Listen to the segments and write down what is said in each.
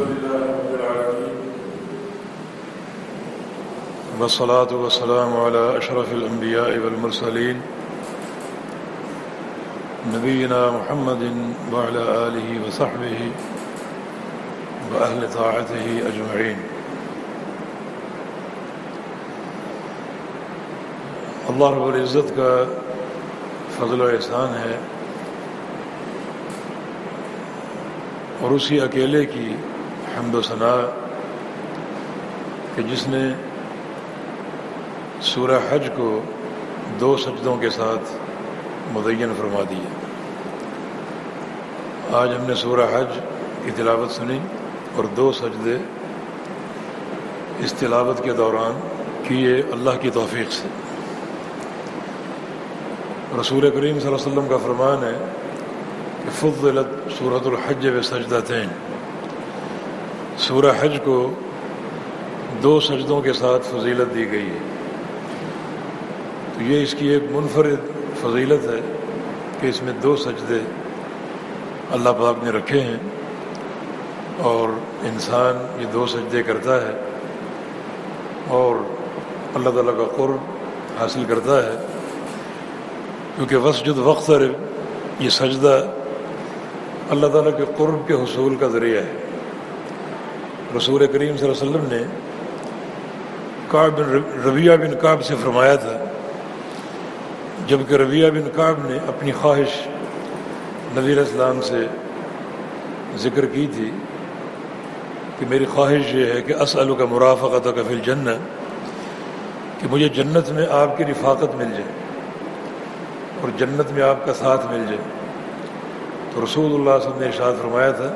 والصلاة والسلام على أشرف الأنبياء والمرسلين نبينا محمد وعلى آله وصحبه وأهل طاعته أجمعين. اللہ رب العزت کا فضل و احسان ہے اور اسی اکیلے کی حمد و ثنا کہ جس نے سورہ حج کو 2 سجدوں کے ساتھ مدین فرما دی ہے. آج ہم نے سورہ حج کی تلاوت سنی اور 2 سجدے اس تلاوت کے دوران کیے اللہ کی توفیق سے. رسول کریم صلی اللہ علیہ وسلم کا فرمان ہے کہ فضلت سورۃ الحج بسجدتین، سورہ حج کو 2 سجدوں کے ساتھ فضیلت دی گئی ہے. تو یہ اس کی ایک منفرد فضیلت ہے کہ اس میں 2 سجدے اللہ پاک نے رکھے ہیں اور انسان یہ 2 سجدے کرتا ہے اور اللہ تعالیٰ کا قرب حاصل کرتا ہے، کیونکہ وسجد واقترب، یہ سجدہ اللہ تعالیٰ کے قرب کے حصول کا ذریعہ ہے. رسول کریم صلی اللہ علیہ وسلم نے کعب بن ربیعہ بن کعب سے فرمایا تھا، جبکہ ربیعہ بن کعب نے اپنی خواہش نبی علیہ السلام سے ذکر کی تھی کہ میری خواہش یہ ہے کہ اسألک مرافقتک فی الجنہ، کہ مجھے جنت میں آپ کی رفاقت مل جائے اور جنت میں آپ کا ساتھ مل جائے. تو رسول اللہ صلی اللہ علیہ وسلم نے ارشاد فرمایا تھا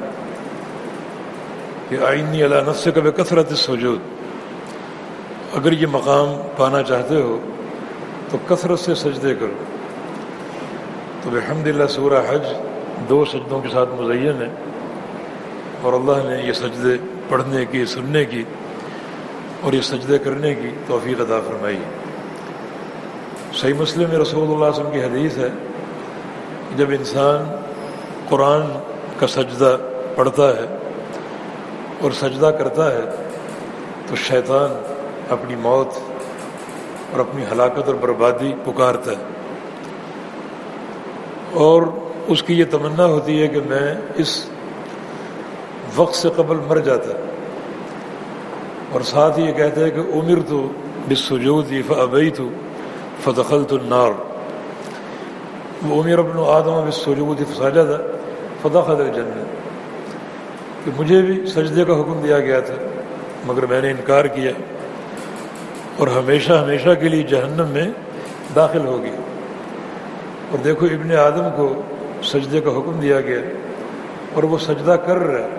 کہ آئینی علی نفسک بکثرت السجود، اگر یہ مقام پانا چاہتے ہو تو کثرت سے سجدے کرو. تو الحمدللہ سورہ حج 2 سجدوں کے ساتھ مزین ہے اور اللہ نے یہ سجدے پڑھنے کی، سننے کی اور یہ سجدے کرنے کی توفیق عطا فرمائی. صحیح مسلم میں رسول اللہ صلی اللہ علیہ وسلم کی حدیث ہے، جب انسان قرآن کا سجدہ پڑھتا ہے اور سجدہ کرتا ہے تو شیطان اپنی موت اور اپنی ہلاکت اور بربادی پکارتا ہے، اور اس کی یہ تمنا ہوتی ہے کہ میں اس وقت سے قبل مر جاتا، اور ساتھ یہ کہتا ہے کہ امرت بالسجود فابیت فدخلت النار، وہ امیر ابن آدم بالسجود فسجد فدخل الجنہ، کہ مجھے بھی سجدے کا حکم دیا گیا تھا مگر میں نے انکار کیا اور ہمیشہ کے لیے جہنم میں داخل ہو گیا. اور دیکھو ابن آدم کو سجدے کا حکم دیا گیا اور وہ سجدہ کر رہا ہے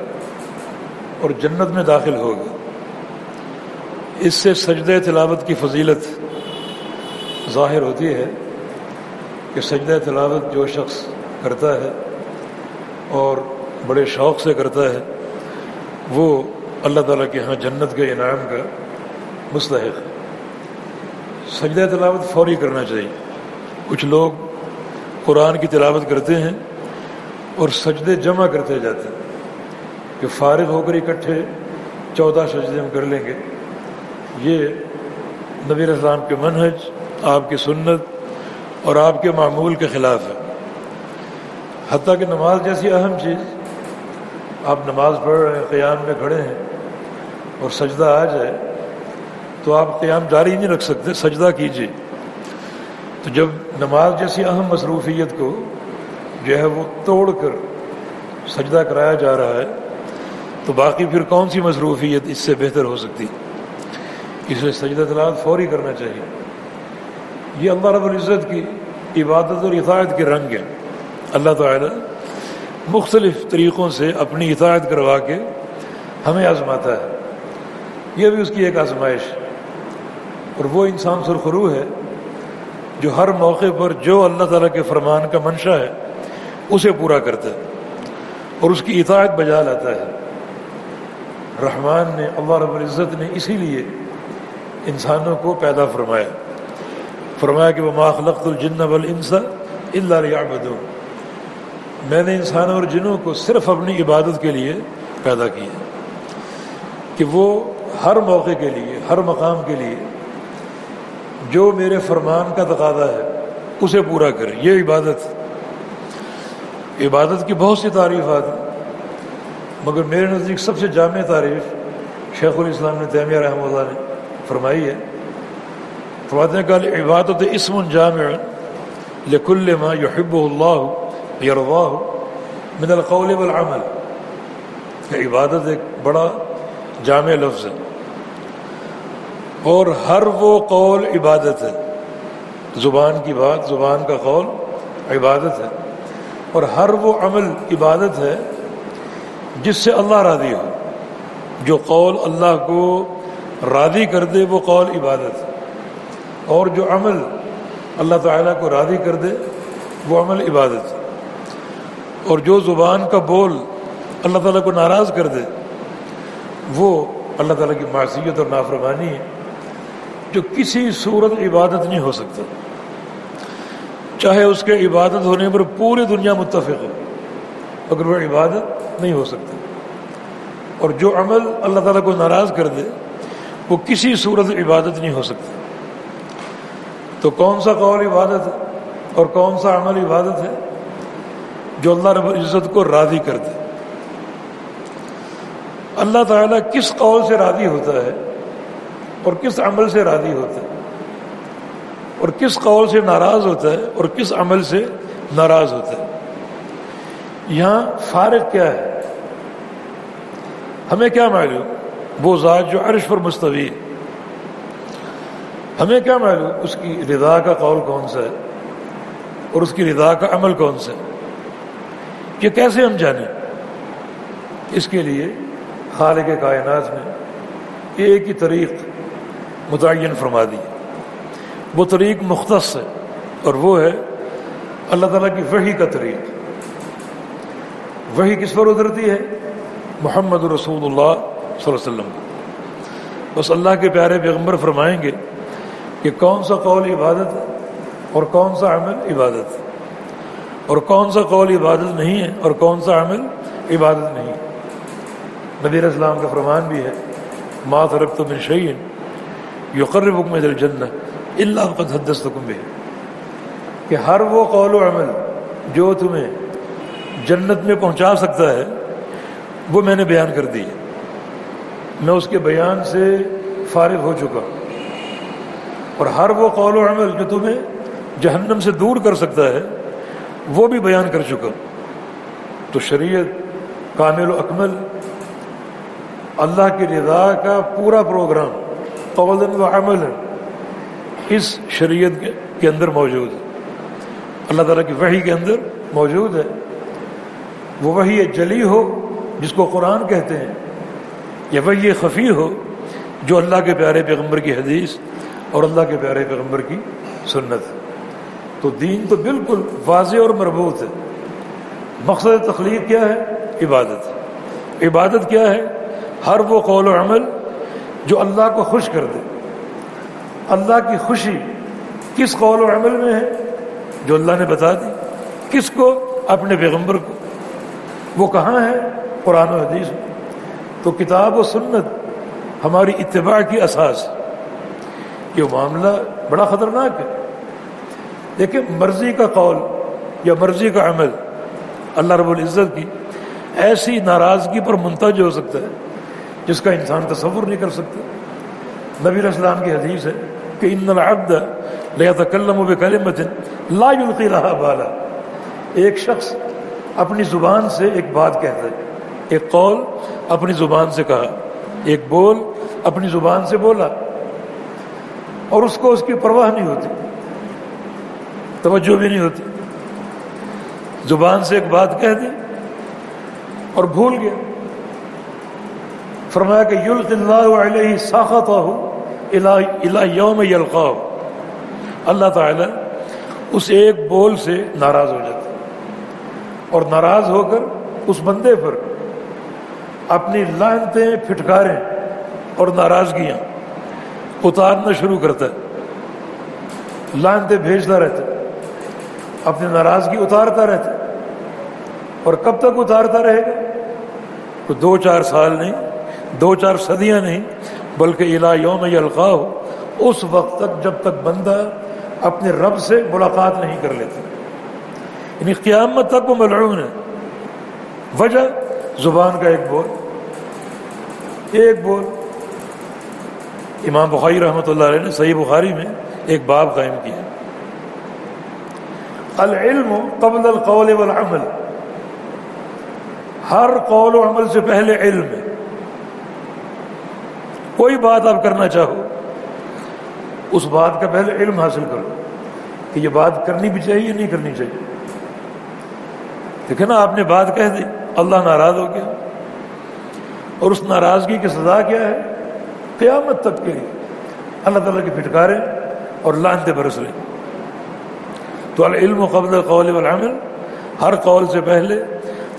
اور جنت میں داخل ہو گیا. اس سے سجدہ تلاوت کی فضیلت ظاہر ہوتی ہے کہ سجدہ تلاوت جو شخص کرتا ہے اور بڑے شوق سے کرتا ہے وہ اللہ تعالیٰ کے ہاں جنت کے انعام کا مستحق ہے. سجدہ تلاوت فوری کرنا چاہیے. کچھ لوگ قرآن کی تلاوت کرتے ہیں اور سجدے جمع کرتے جاتے ہیں کہ فارغ ہو کر اکٹھے 14 سجدے ہم کر لیں گے. یہ نبی علیہ السلام کے منہج، آپ کی سنت اور آپ کے معمول کے خلاف ہے. حتیٰ کہ نماز جیسی اہم چیز، آپ نماز پڑھ رہے ہیں، قیام میں کھڑے ہیں اور سجدہ آ جائے تو آپ قیام جاری نہیں رکھ سکتے، سجدہ کیجیے. تو جب نماز جیسی اہم مصروفیت کو جو ہے وہ توڑ کر سجدہ کرایا جا رہا ہے تو باقی پھر کون سی مصروفیت اس سے بہتر ہو سکتی؟ اس لیے سجدہ تلاوت فوری کرنا چاہیے. یہ اللہ رب العزت کی عبادت اور اطاعت کے رنگ ہیں. اللہ تعالی مختلف طریقوں سے اپنی اطاعت کروا کے ہمیں آزماتا ہے. یہ بھی اس کی ایک آزمائش، اور وہ انسان سرخرو ہے جو ہر موقع پر جو اللہ تعالیٰ کے فرمان کا منشا ہے اسے پورا کرتا ہے اور اس کی اطاعت بجا لاتا ہے. رحمان نے، اللہ رب العزت نے اسی لیے انسانوں کو پیدا فرمایا. فرمایا کہ وما خلقت الجن والانس الا لیعبدون، میں نے انسانوں اور جنوں کو صرف اپنی عبادت کے لیے پیدا کیا. کہ وہ ہر موقع کے لیے ہر مقام کے لیے جو میرے فرمان کا تقاضا ہے اسے پورا کریں. یہ عبادت کی بہت سی تعریفات ہیں مگر میرے نزدیک سب سے جامع تعریف شیخ الاسلام نے تیمیہ رحمہ اللہ نے فرمائی ہے. فرماتے ہیں کہ عبادت اسم جامع لکل ما یحبہ اللہ یرضاہ من القول والعمل. کہ عبادت ایک بڑا جامع لفظ ہے اور ہر وہ قول عبادت ہے. زبان کی بات، زبان کا قول عبادت ہے، اور ہر وہ عمل عبادت ہے جس سے اللہ راضی ہو. جو قول اللہ کو راضی کر دے وہ قول عبادت ہے، اور جو عمل اللہ تعالیٰ کو راضی کر دے وہ عمل عبادت ہے، اور جو زبان کا بول اللہ تعالیٰ کو ناراض کر دے وہ اللہ تعالیٰ کی معصیت اور نافرمانی ہے، جو کسی صورت عبادت نہیں ہو سکتا. چاہے اس کے عبادت ہونے پر پوری دنیا متفق ہے مگر وہ عبادت نہیں ہو سکتی، اور جو عمل اللہ تعالیٰ کو ناراض کر دے وہ کسی صورت عبادت نہیں ہو سکتی. تو کون سا قول عبادت ہے اور کون سا عمل عبادت ہے؟ جو اللہ رب العزت کو راضی کر دے. اللہ تعالیٰ کس قول سے راضی ہوتا ہے اور کس عمل سے راضی ہوتا ہے، اور کس قول سے ناراض ہوتا ہے اور کس عمل سے ناراض ہوتا ہے؟ یہاں فارق کیا ہے؟ ہمیں کیا معلوم وہ ذات جو عرش پر مستوی ہے، ہمیں کیا معلوم اس کی رضا کا قول کون سا ہے اور اس کی رضا کا عمل کون سا ہے؟ یہ کیسے ہم جانیں؟ اس کے لیے خالق کائنات نے ایک ہی طریق متعین فرما دی. وہ طریق مختص ہے اور وہ ہے اللہ تعالیٰ کی وحی کا طریق. وحی کس پر اترتی ہے؟ محمد رسول اللہ صلی اللہ علیہ وسلم کو. بس اللہ کے پیارے پیغمبر فرمائیں گے کہ کون سا قول عبادت ہے اور کون سا عمل عبادت ہے، اور کون سا قول عبادت نہیں ہے اور کون سا عمل عبادت نہیں ہے. نبی علیہ السلام کا فرمان بھی ہے، ما ترکت من شیء یقربکم الی الجنہ الا قد حدثتکم بہ، کہ ہر وہ قول و عمل جو تمہیں جنت میں پہنچا سکتا ہے وہ میں نے بیان کر دی ہے. میں اس کے بیان سے فارغ ہو چکا، اور ہر وہ قول و عمل جو تمہیں جہنم سے دور کر سکتا ہے وہ بھی بیان کر چکا. تو شریعت کامل و اکمل اللہ کی رضا کا پورا پروگرام قولاً و عملاً اس شریعت کے اندر موجود ہے، اللہ تعالیٰ کی وحی کے اندر موجود ہے. وہ وحی جلی ہو جس کو قرآن کہتے ہیں، یا وحی خفی ہو جو اللہ کے پیارے پیغمبر کی حدیث اور اللہ کے پیارے پیغمبر کی سنت ہے. تو دین تو بالکل واضح اور مربوط ہے. مقصد تخلیق کیا ہے؟ عبادت. عبادت کیا ہے؟ ہر وہ قول و عمل جو اللہ کو خوش کر دے. اللہ کی خوشی کس قول و عمل میں ہے؟ جو اللہ نے بتا دی. کس کو؟ اپنے پیغمبر کو. وہ کہاں ہے؟ قرآن و حدیث میں. تو کتاب و سنت ہماری اتباع کی اساس ہے. یہ معاملہ بڑا خطرناک ہے. دیکھیں، مرضی کا قول یا مرضی کا عمل اللہ رب العزت کی ایسی ناراضگی پر منتج ہو سکتا ہے جس کا انسان تصور نہیں کر سکتا. نبی علیہ السلام کی حدیث ہے کہ ان العبد لیتکلم بکلمۃ لا یلقی لہا بالا، ایک شخص اپنی زبان سے ایک بات کہتا ہے، ایک قول اپنی زبان سے کہا، ایک بول اپنی زبان سے بولا، اور اس کو اس کی پرواہ نہیں ہوتی، توجہ بھی نہیں ہوتی. زبان سے ایک بات کہہ دی اور بھول گیا. فرمایا کہ یلقی اللہ علیہ ساختہ الی یوم یلقاہ، اللہ تعالیٰ اس ایک بول سے ناراض ہو جاتا ہے، اور ناراض ہو کر اس بندے پر اپنی لعنتیں، پھٹکاریں اور ناراضگیاں اتارنا شروع کرتا ہے. لعنتیں بھیجتا رہتا ہے، اپنی ناراضگی اتارتا رہتا ہے. اور کب تک اتارتا رہے گا؟ تو 2-4 سال نہیں، دو چار صدیاں نہیں بلکہ الی یوم یلقاہ، اس وقت تک جب تک بندہ اپنے رب سے ملاقات نہیں کر لیتا، یعنی قیامت تک وہ ملعون ہے۔ وجہ زبان کا ایک بول، ایک بول۔ امام بخاری رحمۃ اللہ علیہ نے صحیح بخاری میں ایک باب قائم کیا، العلم قبل القول والعمل، ہر قول و عمل سے پہلے علم ہے۔ کوئی بات آپ کرنا چاہو اس بات کا پہلے علم حاصل کرو کہ یہ بات کرنی بھی چاہیے یا نہیں کرنی چاہیے۔ دیکھیں نا، آپ نے بات کہہ دی، اللہ ناراض ہو گیا، اور اس ناراضگی کی سزا کیا ہے؟ قیامت تک کے لیے اللہ تعالیٰ کی پھٹکاریں اور لعنتیں برس رہی۔ تو العلم قبل القول والعمل، ہر قول سے پہلے،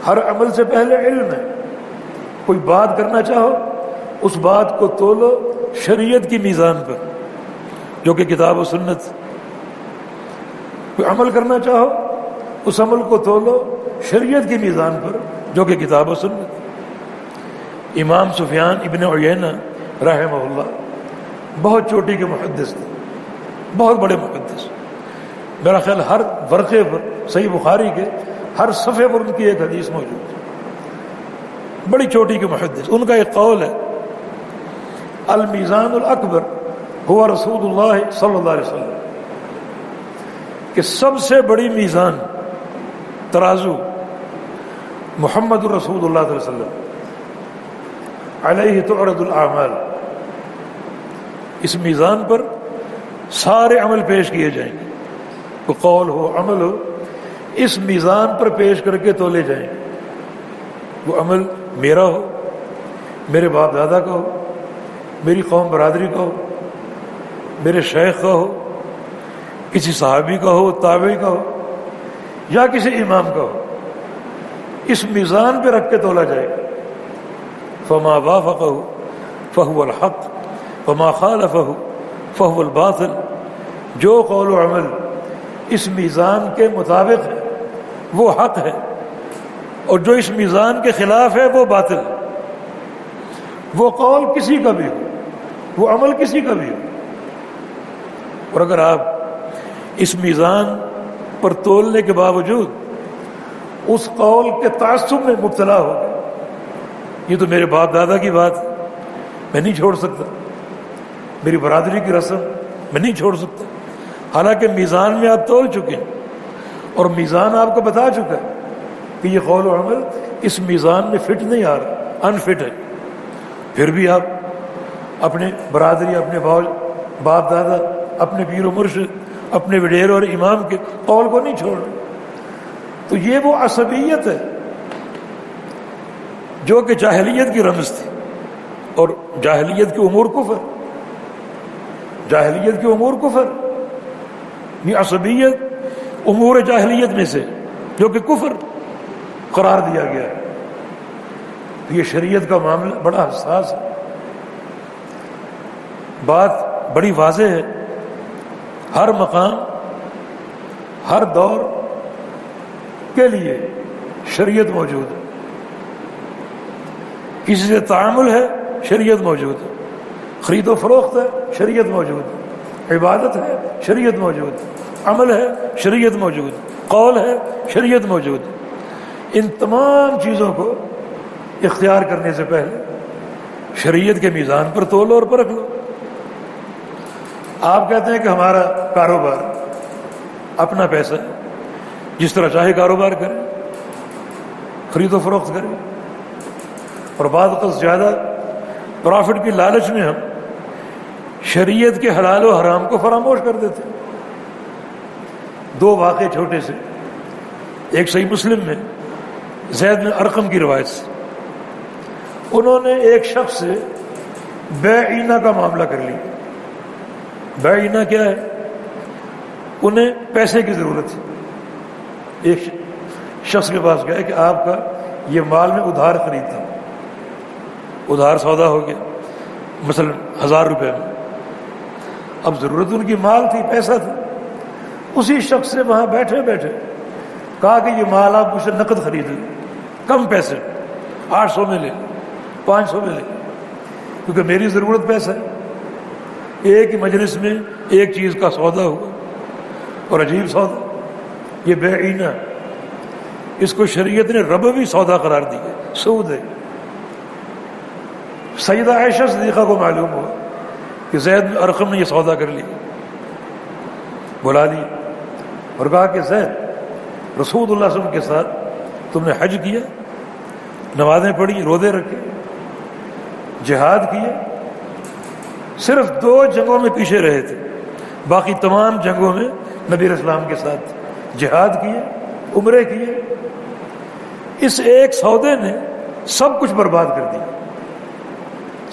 ہر عمل سے پہلے علم ہے۔ کوئی بات کرنا چاہو اس بات کو تولو شریعت کی میزان پر، جو کہ کتاب و سنت۔ کوئی عمل کرنا چاہو اس عمل کو تولو شریعت کی میزان پر، جو کہ کتاب و سنت۔ امام سفیان ابن عیینہ رحمہ اللہ بہت چوٹی کے محدث تھے، بہت بڑے محدث، میرا خیال ہر ورقے پر صحیح بخاری کے ہر صفحے پر ان کی ایک حدیث موجود ہے، بڑی چوٹی کے محدث۔ ان کا ایک قول ہے، المیزان الاکبر ہوا رسول اللہ صلی اللہ علیہ وسلم، کہ سب سے بڑی میزان، ترازو، محمد الرسول اللہ صلی اللہ علیہ وسلم، علیہ تعرض الاعمال، اس میزان پر سارے عمل پیش کیے جائیں گے، کوئی قول ہو عمل ہو، اس میزان پر پیش کر کے تولے جائیں گے۔ وہ عمل میرا ہو، میرے باپ دادا کا ہو، میری قوم برادری کا ہو، میرے شیخ کا ہو، کسی صحابی کا ہو، تابعی کا ہو، یا کسی امام کا ہو، اس میزان پہ رکھ کے تولا جائے گا۔ فما وافقہ فہو الحق وما خالفہ فہو الباطل، جو قول و عمل اس میزان کے مطابق ہے وہ حق ہے، اور جو اس میزان کے خلاف ہے وہ باطل ہے۔ وہ قول کسی کا بھی ہو، وہ عمل کسی کا بھی ہو، اور اگر آپ اس میزان پر تولنے کے باوجود اس قول کے تعصب میں مبتلا ہو، یہ تو میرے باپ دادا کی بات میں نہیں چھوڑ سکتا، میری برادری کی رسم میں نہیں چھوڑ سکتا، حالانکہ میزان میں آپ تول چکے ہیں اور میزان آپ کو بتا چکا ہے کہ یہ قول و عمل اس میزان میں فٹ نہیں آ رہا، انفٹ ہے، پھر بھی آپ اپنے برادری، اپنے باپ دادا، اپنے پیر و مرشد، اپنے وڈیر اور امام کے قول کو نہیں چھوڑ رہے۔ تو یہ وہ عصبیت ہے جو کہ جاہلیت کی رمز تھی، اور جاہلیت کے امور کفر، جاہلیت کے امور کفر، یہ عصبیت امور جاہلیت میں سے جو کہ کفر قرار دیا گیا ہے۔ یہ شریعت کا معاملہ بڑا حساس ہے، بات بڑی واضح ہے، ہر مقام، ہر دور کے لیے شریعت موجود ہے، کسی سے تعامل ہے شریعت موجود ہے، خرید و فروخت ہے شریعت موجود ہے، عبادت ہے شریعت موجود، عمل ہے شریعت موجود، قول ہے شریعت موجود۔ ان تمام چیزوں کو اختیار کرنے سے پہلے شریعت کے میزان پر تولو اور پرکھ لو۔ آپ کہتے ہیں کہ ہمارا کاروبار اپنا پیسہ ہے، جس طرح چاہے کاروبار کریں، خرید و فروخت کریں، اور بعض وقت زیادہ پرافٹ کی لالچ میں ہم شریعت کے حلال و حرام کو فراموش کر دیتے ہیں۔ دو واقعے چھوٹے سے، ایک صحیح مسلم میں زید بن ارقم کی روایت سے، انہوں نے ایک شخص سے بیعینہ کا معاملہ کر لیا۔ بیعینہ کیا ہے؟ انہیں پیسے کی ضرورت ہے، ایک شخص کے پاس گئے کہ آپ کا یہ مال میں ادھار خریدتا ہوں، ادھار سودا ہو گیا مثلا 1000 روپے میں۔ اب ضرورت ان کی مال تھی، پیسہ تھا، اسی شخص سے وہاں بیٹھے بیٹھے کہا کہ یہ مال آپ مجھ سے نقد خرید لیں، کم پیسے، 800 میں لے، 500 میں لے۔ کیونکہ میری ضرورت پیسہ ہے. ایک ہی مجلس میں ایک چیز کا سودا ہوا اور عجیب سودا. یہ بے عینہ، اس کو شریعت نے ربوی سودا قرار دی ہے، سود ہے. سیدہ عائشہ صدیقہ کو معلوم ہوا کہ زید بن ارقم نے یہ سودا کر لیا، بلا لی اور کہا کہ زید، رسول اللہ صلی اللہ علیہ وسلم کے ساتھ تم نے حج کیا، نمازیں پڑھی، روزے رکھے، جہاد کیا، صرف 2 جنگوں میں پیچھے رہے تھے، باقی تمام جنگوں میں نبی اسلام کے ساتھ جہاد کیے، عمرے کیے. اس ایک سودے نے سب کچھ برباد کر دیا،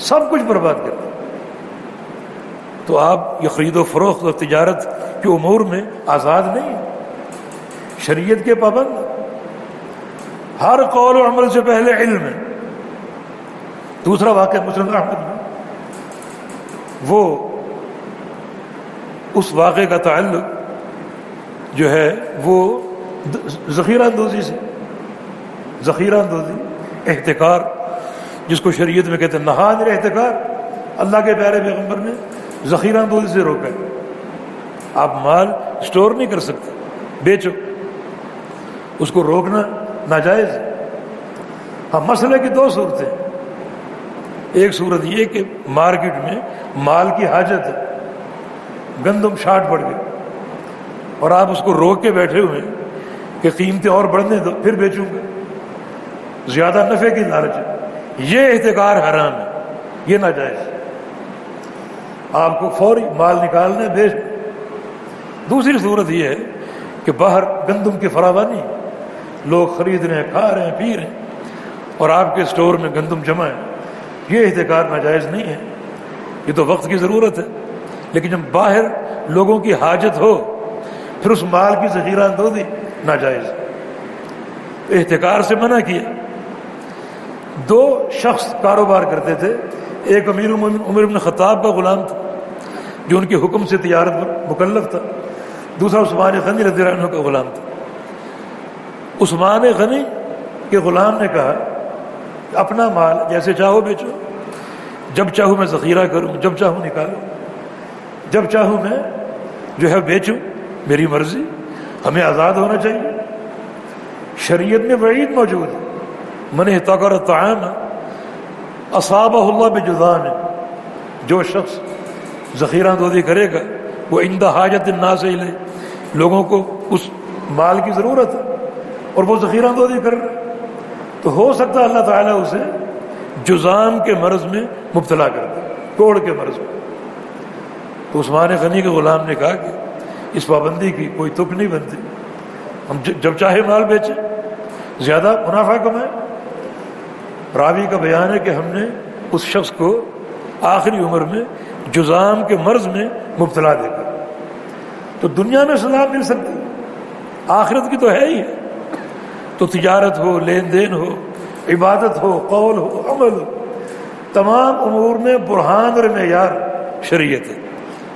سب کچھ برباد کر دیا. تو آپ یہ خرید و فروخت اور تجارت کے امور میں آزاد نہیں، شریعت کے پابند. ہر قول و عمل سے پہلے علم ہے. دوسرا واقعہ مسند احمد میں، وہ اس واقعے کا تعلق جو ہے وہ ذخیرہ اندوزی سے، ذخیرہ اندوزی، احتکار، جس کو شریعت میں کہتے ہیں نہاد احتکار. اللہ کے پیارے پیغمبر نے ذخیرہ اندوزی سے روکا. آپ مال اسٹور نہیں کر سکتے، بیچو، اس کو روکنا ناجائز. ہاں، مسئلے کی 2 صورتیں. ایک صورت یہ کہ مارکیٹ میں مال کی حاجت ہے، گندم شارٹ پڑ گئی اور آپ اس کو روک کے بیٹھے ہوئے کہ قیمتیں اور بڑھنے دو پھر بیچوں گے، زیادہ نفع کی لالچ ہے. یہ احتکار حرام ہے، یہ ناجائز. آپ کو فوری مال نکالنے، بیچ. دوسری صورت یہ ہے کہ باہر گندم کی فراوانی، لوگ خرید رہے ہیں، کھا رہے ہیں، پی رہے ہیں اور آپ کے سٹور میں گندم جمع ہے. یہ احتکار ناجائز نہیں ہے، یہ تو وقت کی ضرورت ہے. لیکن جب باہر لوگوں کی حاجت ہو پھر اس مال کی ذخیرہ اندوزی ناجائز. احتکار سے منع کیا. 2 شخص کاروبار کرتے تھے. ایک عمر بن خطاب کا غلام تھا جو ان کے حکم سے تجارت پر مکلف تھا. دوسرا عثمان غنی رضی اللہ عنہ کا غلام تھا. عثمان غنی کے غلام نے کہا کہ اپنا مال جیسے چاہو بیچو، جب چاہوں میں ذخیرہ کروں، جب چاہوں نکالوں، جب چاہوں میں جو ہے بیچوں، میری مرضی، ہمیں آزاد ہونا چاہیے. شریعت میں وعید موجود ہے. من احتکر الطعام اصابہ اللہ بجذام، جو شخص ذخیرہ اندوزی کرے گا وہ عند حاجت الناس الیہ، لوگوں کو اس مال کی ضرورت ہے اور وہ ذخیرہ اندوزی کر رہا ہے، تو ہو سکتا ہے اللہ تعالیٰ اسے جزام کے مرض میں مبتلا کر دے، کوڑ کے مرض میں. تو عثمان غنی کے غلام نے کہا کہ اس پابندی کی کوئی تک نہیں بنتی، ہم جب چاہے مال بیچیں، زیادہ منافع کمائیں. راوی کا بیان ہے کہ ہم نے اس شخص کو آخری عمر میں جزام کے مرض میں مبتلا دیکھا. تو دنیا میں صلاح مل سکتی، آخرت کی تو ہے ہی ہے. تو تجارت ہو، لین دین ہو، عبادت ہو، قول ہو، عمل ہو، تمام امور میں برہان اور معیار شریعت ہے،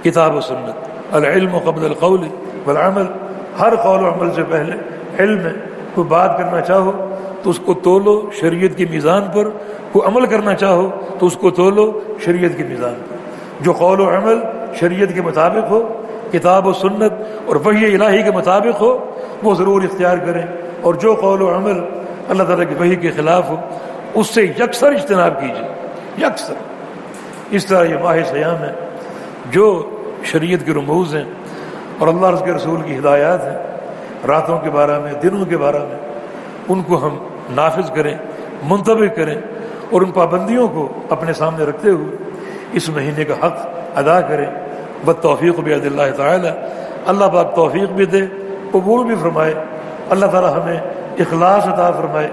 کتاب و سنت. العلم قبل القول والعمل، ہر قول و عمل سے پہلے علم ہے. کوئی بات کرنا چاہو تو اس کو تولو شریعت کی میزان پر، کوئی عمل کرنا چاہو تو اس کو تولو شریعت کی میزان پر. جو قول و عمل شریعت کے مطابق ہو، کتاب و سنت اور وحی الہی کے مطابق ہو، وہ ضرور اختیار کریں. اور جو قول و عمل اللہ تعالیٰ کی وحی کے خلاف ہو، اس سے یکسر اجتناب کیجیے، یکسر. اس طرح یہ ماہ صیام ہے، جو شریعت کے رموز ہیں اور اللہ رس کے رسول کی ہدایات ہیں، راتوں کے بارے میں، دنوں کے بارے میں، ان کو ہم نافذ کریں، منتبہ کریں اور ان پابندیوں کو اپنے سامنے رکھتے ہوئے اس مہینے کا حق ادا کریں. بتوفیق بعد اللہ تعالی، اللہ پاک توفیق بھی دے، قبول بھی فرمائے. اللہ تعالی ہمیں اخلاص عطا فرمائے.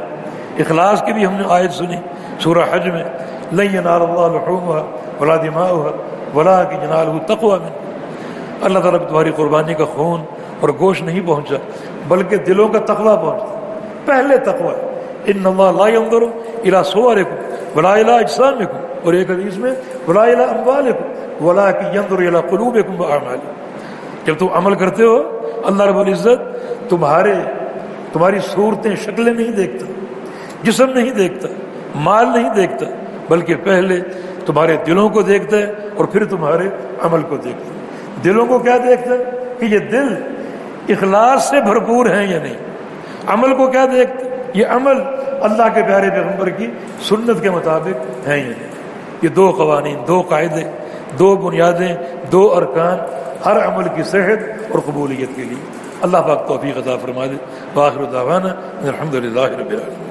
اخلاص کی بھی ہم نے آیت سنی سورہ حج میں، لن ینال اللہ لحومها ولا دماؤها ولکن ینالہ التقوی منکم. اللہ تعالیٰ تمہاری قربانی کا خون اور گوشت نہیں پہنچا بلکہ دلوں کا تقویٰ پہنچا. پہلے تقویٰ، ان اللہ لا ينظر الی صورکم ولا الی اجسامکم، اور ایک حدیث میں ولا الی اموالکم ولکن ينظر الی قلوبکم واعمالکم. جب تم عمل کرتے ہو اللہ رب العزت تمہاری صورتیں، شکلیں نہیں دیکھتا، جسم نہیں دیکھتا، مال نہیں دیکھتا، بلکہ پہلے تمہارے دلوں کو دیکھتا ہے اور پھر تمہارے عمل کو دیکھتا ہے. دلوں کو کیا دیکھتا ہے کہ یہ دل اخلاص سے بھرپور ہیں یا نہیں. عمل کو کیا دیکھتا ہے یہ عمل اللہ کے پیارے پیغمبر کی سنت کے مطابق ہیں یا نہیں. یہ دو قوانین، دو قاعدے، دو بنیادیں، دو ارکان ہر عمل کی صحت اور قبولیت کے لیے. اللہ پاک توفیق عطا فرما دے. باخر دعوانا الحمدللہ رب العالمین.